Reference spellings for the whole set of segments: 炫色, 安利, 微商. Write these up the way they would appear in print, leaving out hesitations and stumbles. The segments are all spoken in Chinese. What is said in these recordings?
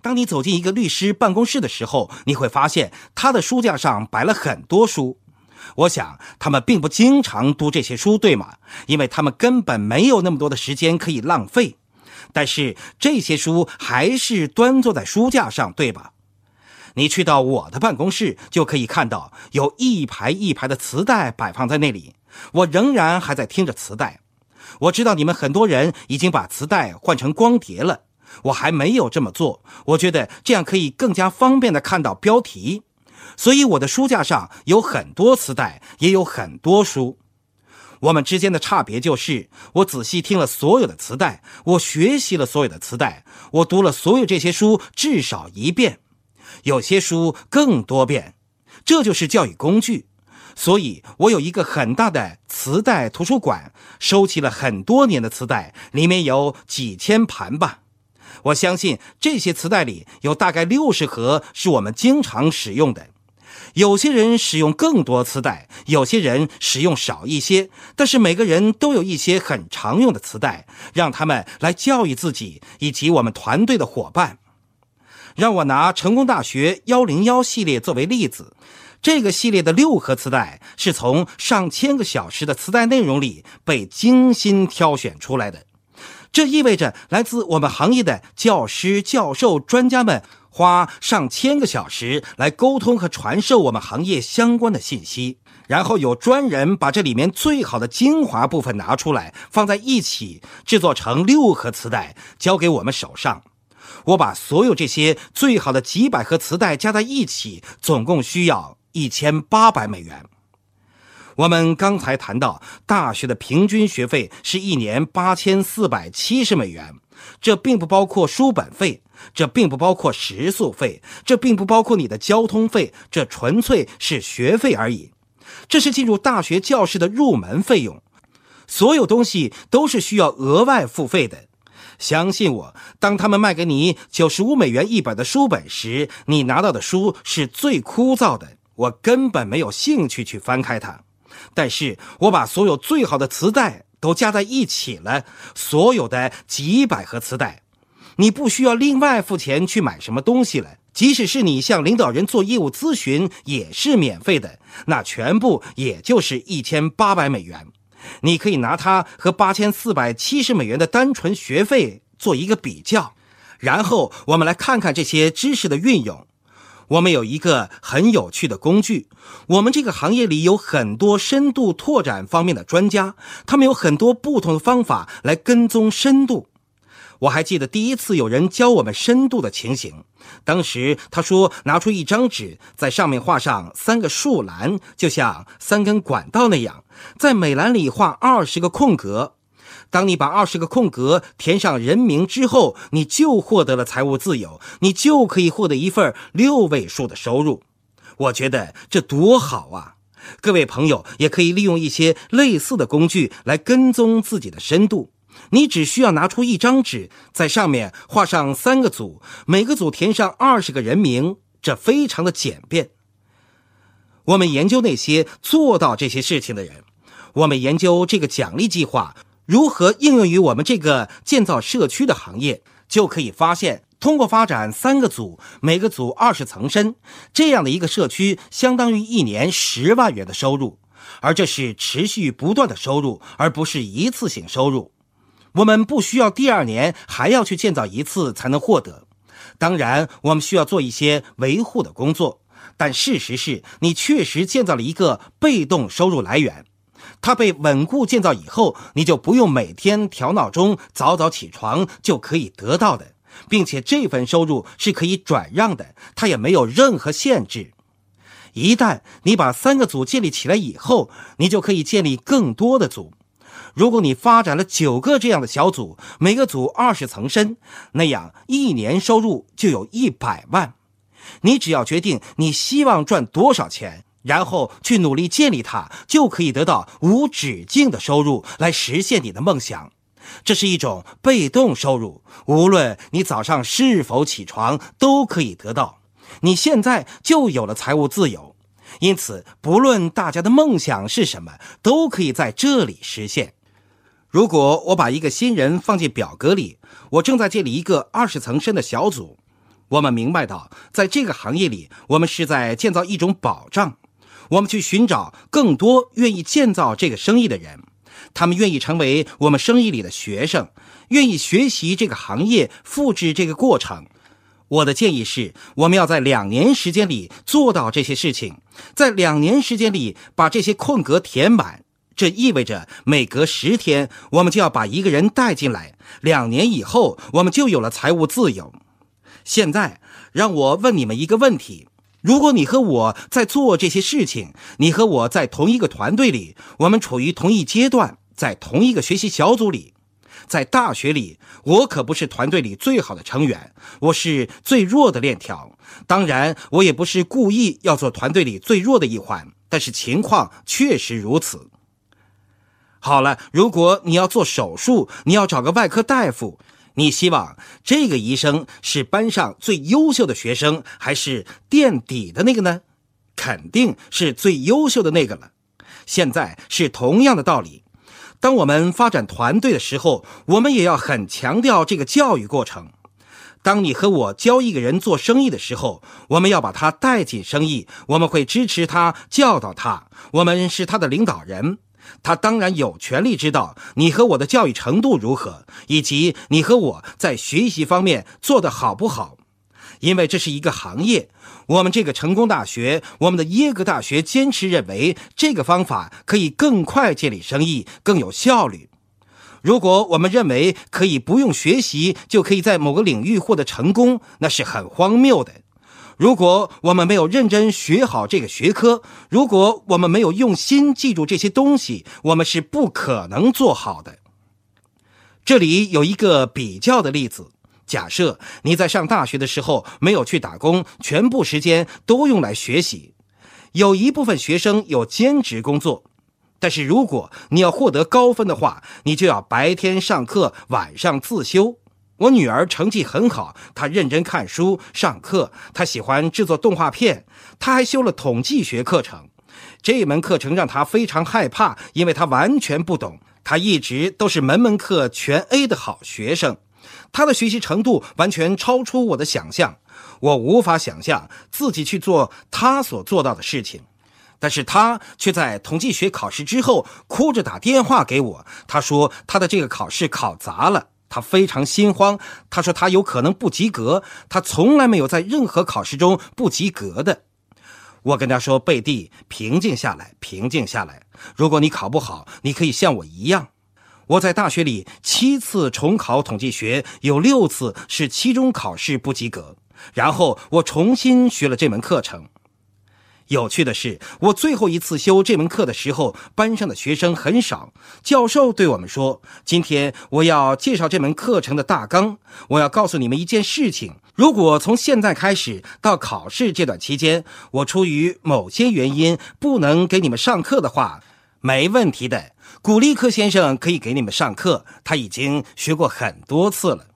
当你走进一个律师办公室的时候，你会发现他的书架上摆了很多书。我想他们并不经常读这些书，对吗？因为他们根本没有那么多的时间可以浪费。但是这些书还是端坐在书架上，对吧？你去到我的办公室，就可以看到有一排一排的磁带摆放在那里。我仍然还在听着磁带。我知道你们很多人已经把磁带换成光碟了，我还没有这么做。我觉得这样可以更加方便地看到标题。所以我的书架上有很多磁带，也有很多书。我们之间的差别就是，我仔细听了所有的磁带，我学习了所有的磁带，我读了所有这些书至少一遍，有些书更多遍。这就是教育工具。所以我有一个很大的磁带图书馆，收集了很多年的磁带，里面有几千盘吧。我相信这些磁带里有大概60盒是我们经常使用的。有些人使用更多磁带，有些人使用少一些，但是每个人都有一些很常用的磁带，让他们来教育自己以及我们团队的伙伴。让我拿成功大学101系列作为例子，这个系列的6盒磁带是从上千个小时的磁带内容里被精心挑选出来的。这意味着来自我们行业的教师、教授、专家们花上千个小时来沟通和传授我们行业相关的信息，然后有专人把这里面最好的精华部分拿出来，放在一起制作成6盒磁带交给我们手上。我把所有这些最好的几百盒磁带加在一起，总共需要$1800。我们刚才谈到大学的平均学费是一年$8470，这并不包括书本费，这并不包括食宿费，这并不包括你的交通费，这纯粹是学费而已。这是进入大学教室的入门费用，所有东西都是需要额外付费的。相信我，当他们卖给你$95一本的书本时，你拿到的书是最枯燥的，我根本没有兴趣去翻开它。但是我把所有最好的磁带都加在一起了，所有的几百盒磁带，你不需要另外付钱去买什么东西了。即使是你向领导人做业务咨询也是免费的，那全部也就是$1800。你可以拿它和$8470的单纯学费做一个比较，然后我们来看看这些知识的运用。我们有一个很有趣的工具，我们这个行业里有很多深度拓展方面的专家，他们有很多不同的方法来跟踪深度。我还记得第一次有人教我们深度的情形，当时他说拿出一张纸，在上面画上3个竖栏，就像3根管道那样，在每栏里画20个空格。当你把20个空格填上人名之后，你就获得了财务自由，你就可以获得一份6位数的收入。我觉得这多好啊！各位朋友也可以利用一些类似的工具来跟踪自己的深度。你只需要拿出一张纸，在上面画上3个组，每个组填上20个人名，这非常的简便。我们研究那些做到这些事情的人，我们研究这个奖励计划如何应用于我们这个建造社区的行业，就可以发现通过发展3个组，每个组20层深，这样的一个社区相当于一年10万元的收入，而这是持续不断的收入，而不是一次性收入。我们不需要第二年还要去建造一次才能获得。当然我们需要做一些维护的工作，但事实是你确实建造了一个被动收入来源。它被稳固建造以后，你就不用每天调闹钟早早起床就可以得到的，并且这份收入是可以转让的，它也没有任何限制。一旦你把3个组建立起来以后，你就可以建立更多的组。如果你发展了9个这样的小组，每个组20层深，那样一年收入就有100万。你只要决定你希望赚多少钱，然后去努力建立它，就可以得到无止境的收入来实现你的梦想。这是一种被动收入，无论你早上是否起床都可以得到。你现在就有了财务自由，因此不论大家的梦想是什么，都可以在这里实现。如果我把一个新人放进表格里，我正在建立一个20层深的小组，我们明白到，在这个行业里，我们是在建造一种保障。我们去寻找更多愿意建造这个生意的人，他们愿意成为我们生意里的学生，愿意学习这个行业，复制这个过程。我的建议是，我们要在2年时间里做到这些事情，在2年时间里把这些空格填满。这意味着每隔10天，我们就要把一个人带进来。2年以后，我们就有了财务自由。现在，让我问你们一个问题。如果你和我在做这些事情，你和我在同一个团队里，我们处于同一阶段，在同一个学习小组里，在大学里，我可不是团队里最好的成员，我是最弱的链条。当然，我也不是故意要做团队里最弱的一环，但是情况确实如此。好了，如果你要做手术，你要找个外科大夫，你希望这个医生是班上最优秀的学生，还是垫底的那个呢？肯定是最优秀的那个了。现在是同样的道理，当我们发展团队的时候，我们也要很强调这个教育过程。当你和我教一个人做生意的时候，我们要把他带进生意，我们会支持他，教导他，我们是他的领导人。他当然有权利知道你和我的教育程度如何，以及你和我在学习方面做得好不好，因为这是一个行业。我们这个成功大学，我们的耶格大学坚持认为这个方法可以更快建立生意，更有效率。如果我们认为可以不用学习就可以在某个领域获得成功，那是很荒谬的。如果我们没有认真学好这个学科，如果我们没有用心记住这些东西，我们是不可能做好的。这里有一个比较的例子，假设你在上大学的时候没有去打工，全部时间都用来学习。有一部分学生有兼职工作，但是如果你要获得高分的话，你就要白天上课，晚上自修。我女儿成绩很好，她认真看书、上课，她喜欢制作动画片，她还修了统计学课程。这门课程让她非常害怕，因为她完全不懂。她一直都是门课全 A 的好学生，她的学习程度完全超出我的想象。我无法想象自己去做她所做到的事情。但是他却在统计学考试之后哭着打电话给我，他说他的这个考试考砸了，他非常心慌，他说他有可能不及格，他从来没有在任何考试中不及格的。我跟他说，贝蒂，平静下来，平静下来，如果你考不好，你可以像我一样。我在大学里7次重考统计学，有6次是期中考试不及格，然后我重新学了这门课程。有趣的是，我最后一次修这门课的时候，班上的学生很少。教授对我们说，今天我要介绍这门课程的大纲，我要告诉你们一件事情，如果从现在开始到考试这段期间，我出于某些原因不能给你们上课的话，没问题的，古利克先生可以给你们上课，他已经学过很多次了。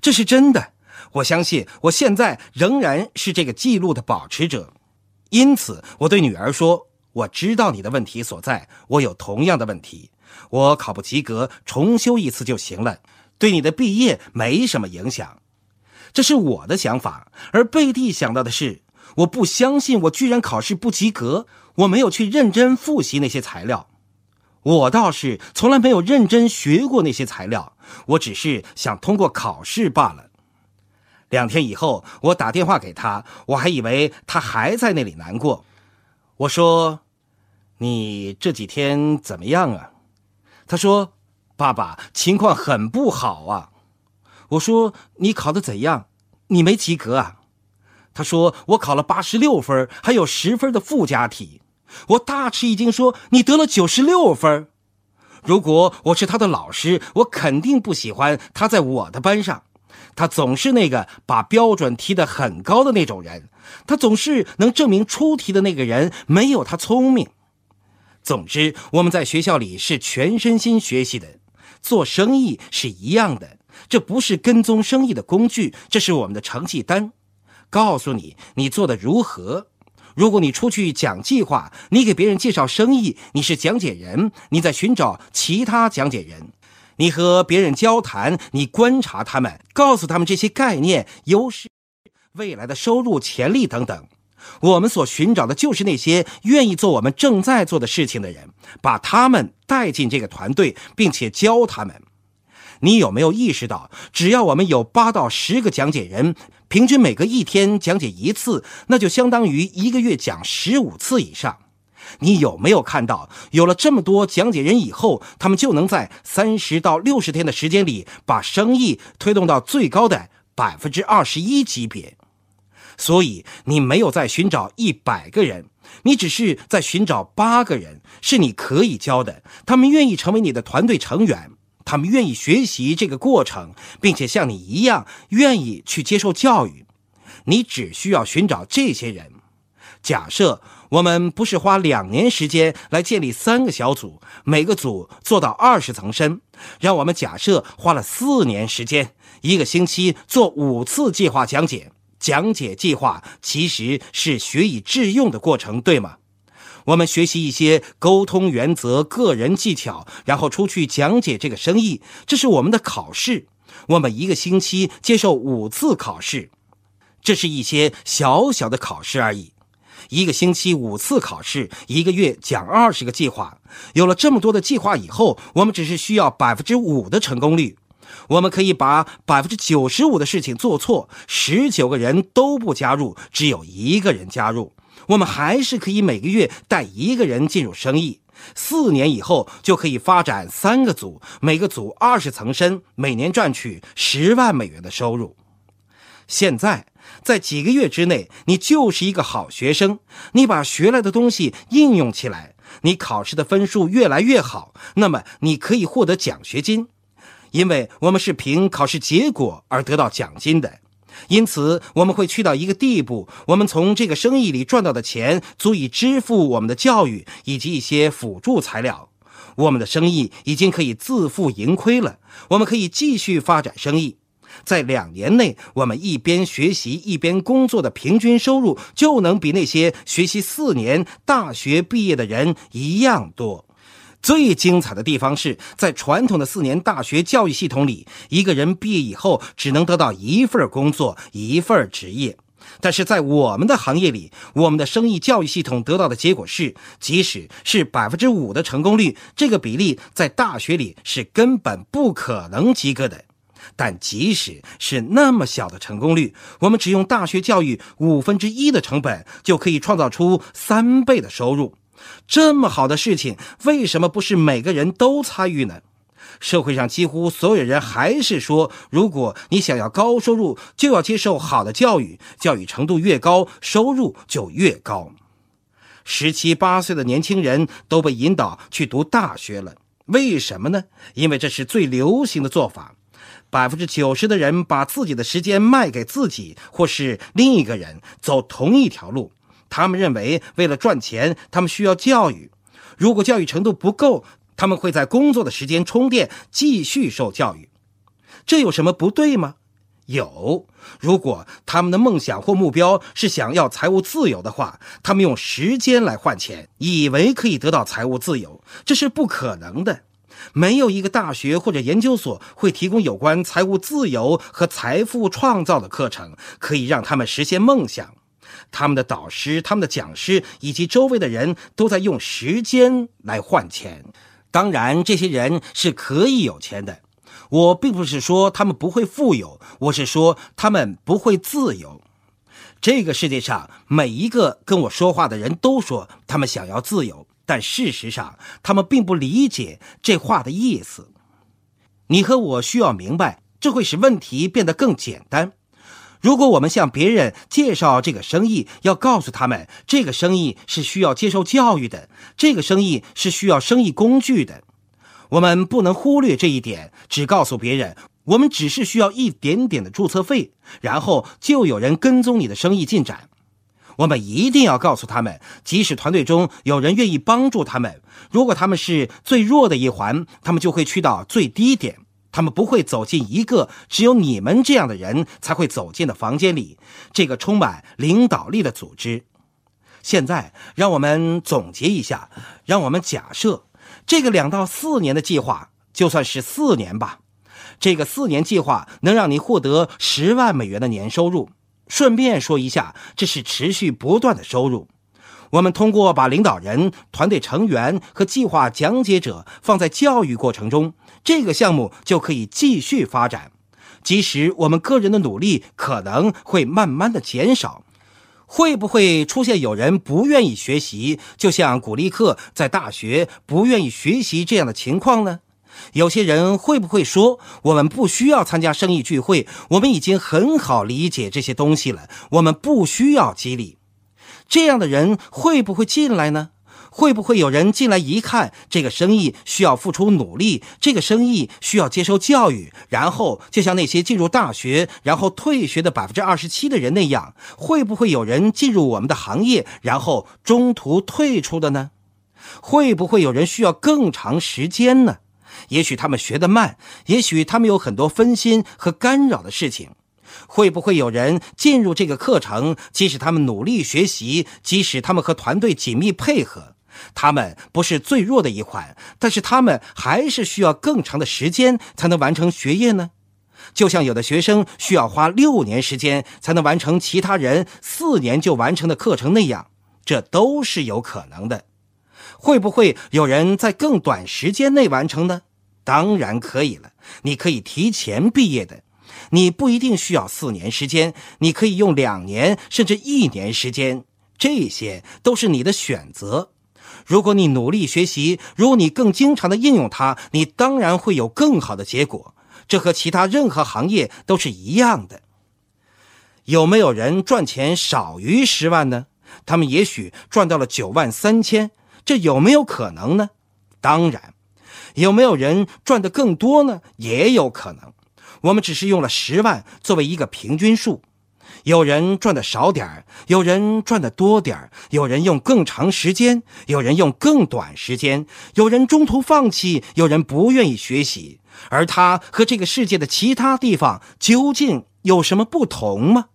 这是真的，我相信我现在仍然是这个记录的保持者。因此我对女儿说，我知道你的问题所在，我有同样的问题，我考不及格，重修一次就行了，对你的毕业没什么影响。这是我的想法，而贝蒂想到的是，我不相信我居然考试不及格，我没有去认真复习那些材料。我倒是从来没有认真学过那些材料，我只是想通过考试罢了。2天以后，我打电话给他，我还以为他还在那里难过。我说，你这几天怎么样啊？他说，爸爸，情况很不好啊。我说，你考得怎样？你没及格啊？他说，我考了86分，还有10分的附加题。我大吃一惊说，你得了96分。如果我是他的老师，我肯定不喜欢他在我的班上。他总是那个把标准提得很高的那种人，他总是能证明出题的那个人没有他聪明。总之，我们在学校里是全身心学习的，做生意是一样的，这不是跟踪生意的工具，这是我们的成绩单，告诉你你做得如何。如果你出去讲计划，你给别人介绍生意，你是讲解人，你在寻找其他讲解人。你和别人交谈，你观察他们，告诉他们这些概念、优势。未来的收入潜力等等。我们所寻找的就是那些愿意做我们正在做的事情的人，把他们带进这个团队，并且教他们。你有没有意识到，只要我们有8到10个讲解人，平均每个一天讲解一次，那就相当于1个月讲15次以上。你有没有看到，有了这么多讲解人以后，他们就能在30到60天的时间里，把生意推动到最高的21%级别。所以你没有在寻找100个人，你只是在寻找8个人，是你可以教的，他们愿意成为你的团队成员，他们愿意学习这个过程，并且像你一样愿意去接受教育。你只需要寻找这些人。假设我们不是花2年时间来建立3个小组，每个组做到20层深，让我们假设花了4年时间，1个星期做5次计划讲解。讲解计划其实是学以致用的过程，对吗？我们学习一些沟通原则、个人技巧，然后出去讲解这个生意，这是我们的考试。我们1个星期接受5次考试，这是一些小小的考试而已。1个星期5次考试，1个月讲20个计划。有了这么多的计划以后，我们只是需要5%的成功率。我们可以把95%的事情做错，19个人都不加入，只有1个人加入。我们还是可以每个月带1个人进入生意。4年以后就可以发展3个组，每个组20层深，每年赚取10万美元的收入。现在在几个月之内，你就是一个好学生，你把学来的东西应用起来，你考试的分数越来越好，那么你可以获得奖学金。因为我们是凭考试结果而得到奖金的，因此我们会去到一个地步，我们从这个生意里赚到的钱足以支付我们的教育以及一些辅助材料。我们的生意已经可以自负盈亏了，我们可以继续发展生意。在2年内，我们一边学习一边工作的平均收入就能比那些学习4年大学毕业的人一样多。最精彩的地方是，在传统的4年大学教育系统里，一个人毕业以后只能得到1份工作，1份职业。但是在我们的行业里，我们的生意教育系统得到的结果是，即使是 5% 的成功率，这个比例在大学里是根本不可能及格的。但即使是那么小的成功率，我们只用大学教育1/5的成本，就可以创造出3倍的收入。这么好的事情，为什么不是每个人都参与呢？社会上几乎所有人还是说，如果你想要高收入，就要接受好的教育，教育程度越高，收入就越高。17、18岁的年轻人都被引导去读大学了，为什么呢？因为这是最流行的做法。90% 的人把自己的时间卖给自己或是另一个人，走同一条路。他们认为为了赚钱，他们需要教育。如果教育程度不够，他们会在工作的时间充电，继续受教育。这有什么不对吗？有。如果他们的梦想或目标是想要财务自由的话，他们用时间来换钱，以为可以得到财务自由，这是不可能的。没有一个大学或者研究所会提供有关财务自由和财富创造的课程，可以让他们实现梦想。他们的导师、他们的讲师以及周围的人都在用时间来换钱。当然，这些人是可以有钱的。我并不是说他们不会富有，我是说他们不会自由。这个世界上每一个跟我说话的人都说他们想要自由。但事实上，他们并不理解这话的意思。你和我需要明白，这会使问题变得更简单。如果我们向别人介绍这个生意，要告诉他们，这个生意是需要接受教育的，这个生意是需要生意工具的。我们不能忽略这一点，只告诉别人，我们只是需要一点点的注册费，然后就有人跟踪你的生意进展。我们一定要告诉他们，即使团队中有人愿意帮助他们，如果他们是最弱的一环，他们就会去到最低点，他们不会走进一个只有你们这样的人才会走进的房间里，这个充满领导力的组织。现在让我们总结一下，让我们假设这个2到4年的计划，就算是4年吧，这个4年计划能让你获得10万美元的年收入。顺便说一下，这是持续不断的收入。我们通过把领导人、团队成员和计划讲解者放在教育过程中，这个项目就可以继续发展。即使我们个人的努力可能会慢慢的减少，会不会出现有人不愿意学习，就像古利克在大学不愿意学习这样的情况呢？有些人会不会说，我们不需要参加生意聚会，我们已经很好理解这些东西了，我们不需要激励。这样的人会不会进来呢？会不会有人进来一看，这个生意需要付出努力，这个生意需要接受教育，然后就像那些进入大学然后退学的 27% 的人那样，会不会有人进入我们的行业，然后中途退出的呢？会不会有人需要更长时间呢？也许他们学得慢，也许他们有很多分心和干扰的事情。会不会有人进入这个课程，即使他们努力学习，即使他们和团队紧密配合，他们不是最弱的一环，但是他们还是需要更长的时间才能完成学业呢？就像有的学生需要花6年时间才能完成其他人4年就完成的课程那样，这都是有可能的。会不会有人在更短时间内完成呢？当然可以了，你可以提前毕业的。你不一定需要4年时间，你可以用2年甚至1年时间，这些都是你的选择。如果你努力学习，如果你更经常的应用它，你当然会有更好的结果。这和其他任何行业都是一样的。有没有人赚钱少于10万呢？他们也许赚到了93000，这有没有可能呢？当然。有没有人赚得更多呢？也有可能。我们只是用了10万作为一个平均数，有人赚的少点，有人赚的多点，有人用更长时间，有人用更短时间，有人中途放弃，有人不愿意学习。而它和这个世界的其他地方究竟有什么不同吗？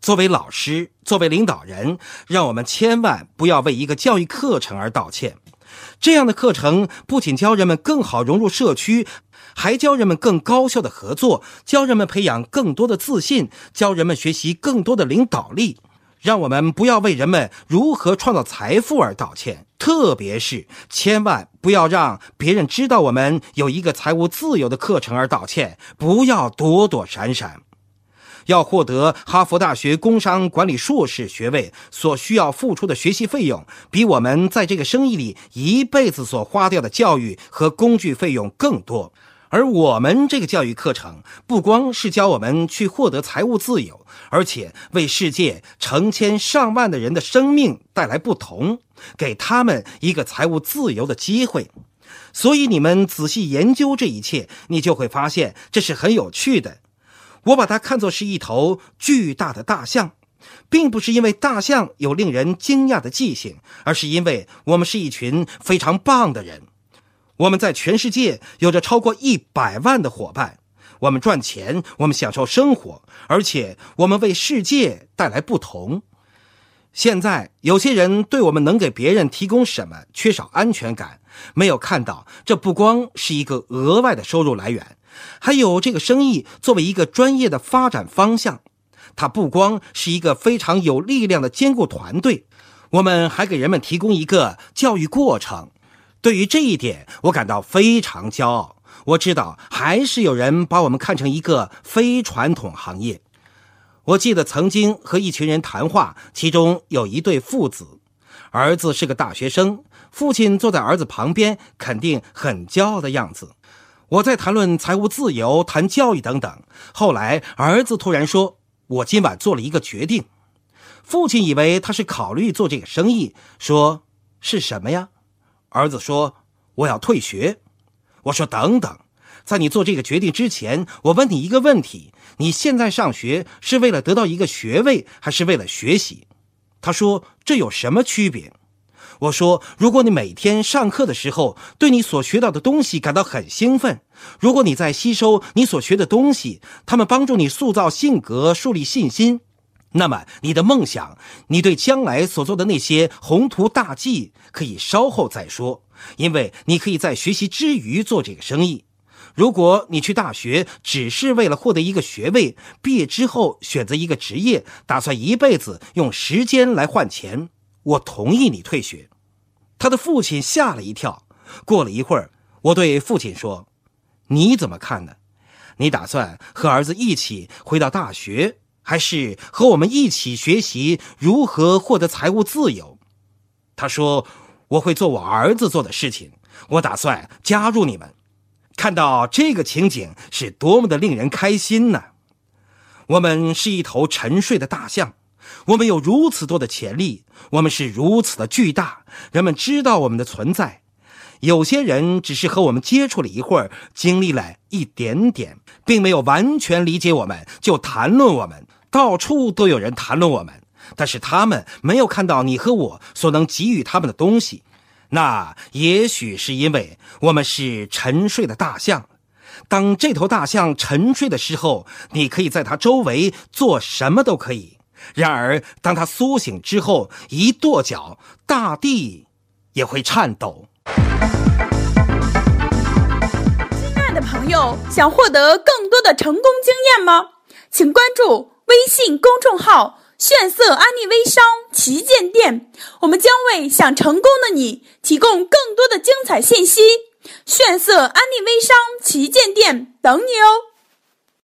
作为老师，作为领导人，让我们千万不要为一个教育课程而道歉。这样的课程不仅教人们更好融入社区，还教人们更高效的合作，教人们培养更多的自信，教人们学习更多的领导力。让我们不要为人们如何创造财富而道歉，特别是千万不要让别人知道我们有一个财务自由的课程而道歉，不要躲躲闪闪。要获得哈佛大学工商管理硕士学位所需要付出的学习费用，比我们在这个生意里一辈子所花掉的教育和工具费用更多。而我们这个教育课程不光是教我们去获得财务自由，而且为世界成千上万的人的生命带来不同，给他们一个财务自由的机会。所以你们仔细研究这一切，你就会发现这是很有趣的。我把它看作是一头巨大的大象，并不是因为大象有令人惊讶的记性，而是因为我们是一群非常棒的人。我们在全世界有着超过100万的伙伴，我们赚钱，我们享受生活，而且我们为世界带来不同。现在有些人对我们能给别人提供什么缺少安全感，没有看到这不光是一个额外的收入来源，还有这个生意作为一个专业的发展方向。它不光是一个非常有力量的兼顾团队，我们还给人们提供一个教育过程。对于这一点，我感到非常骄傲。我知道还是有人把我们看成一个非传统行业。我记得曾经和一群人谈话，其中有一对父子，儿子是个大学生，父亲坐在儿子旁边，肯定很骄傲的样子。我在谈论财务自由，谈教育等等，后来儿子突然说，我今晚做了一个决定。父亲以为他是考虑做这个生意，说，是什么呀？儿子说，我要退学。我说，等等，在你做这个决定之前，我问你一个问题，你现在上学是为了得到一个学位，还是为了学习？他说，这有什么区别？我说，如果你每天上课的时候对你所学到的东西感到很兴奋，如果你在吸收你所学的东西，他们帮助你塑造性格，树立信心，那么你的梦想，你对将来所做的那些宏图大计可以稍后再说，因为你可以在学习之余做这个生意。如果你去大学只是为了获得一个学位，毕业之后选择一个职业，打算一辈子用时间来换钱，我同意你退学。他的父亲吓了一跳。过了一会儿，我对父亲说，你怎么看呢？你打算和儿子一起回到大学，还是和我们一起学习如何获得财务自由？他说，我会做我儿子做的事情，我打算加入你们。看到这个情景是多么的令人开心呢！我们是一头沉睡的大象，我们有如此多的潜力，我们是如此的巨大，人们知道我们的存在。有些人只是和我们接触了一会儿，经历了一点点，并没有完全理解我们，就谈论我们。到处都有人谈论我们，但是他们没有看到你和我所能给予他们的东西。那也许是因为我们是沉睡的大象。当这头大象沉睡的时候，你可以在它周围做什么都可以。然而当它苏醒之后，一跺脚，大地也会颤抖。亲爱的朋友，想获得更多的成功经验吗？请关注微信公众号炫色安利微商旗舰店，我们将为想成功的你提供更多的精彩信息。炫色安利微商旗舰店等你哦。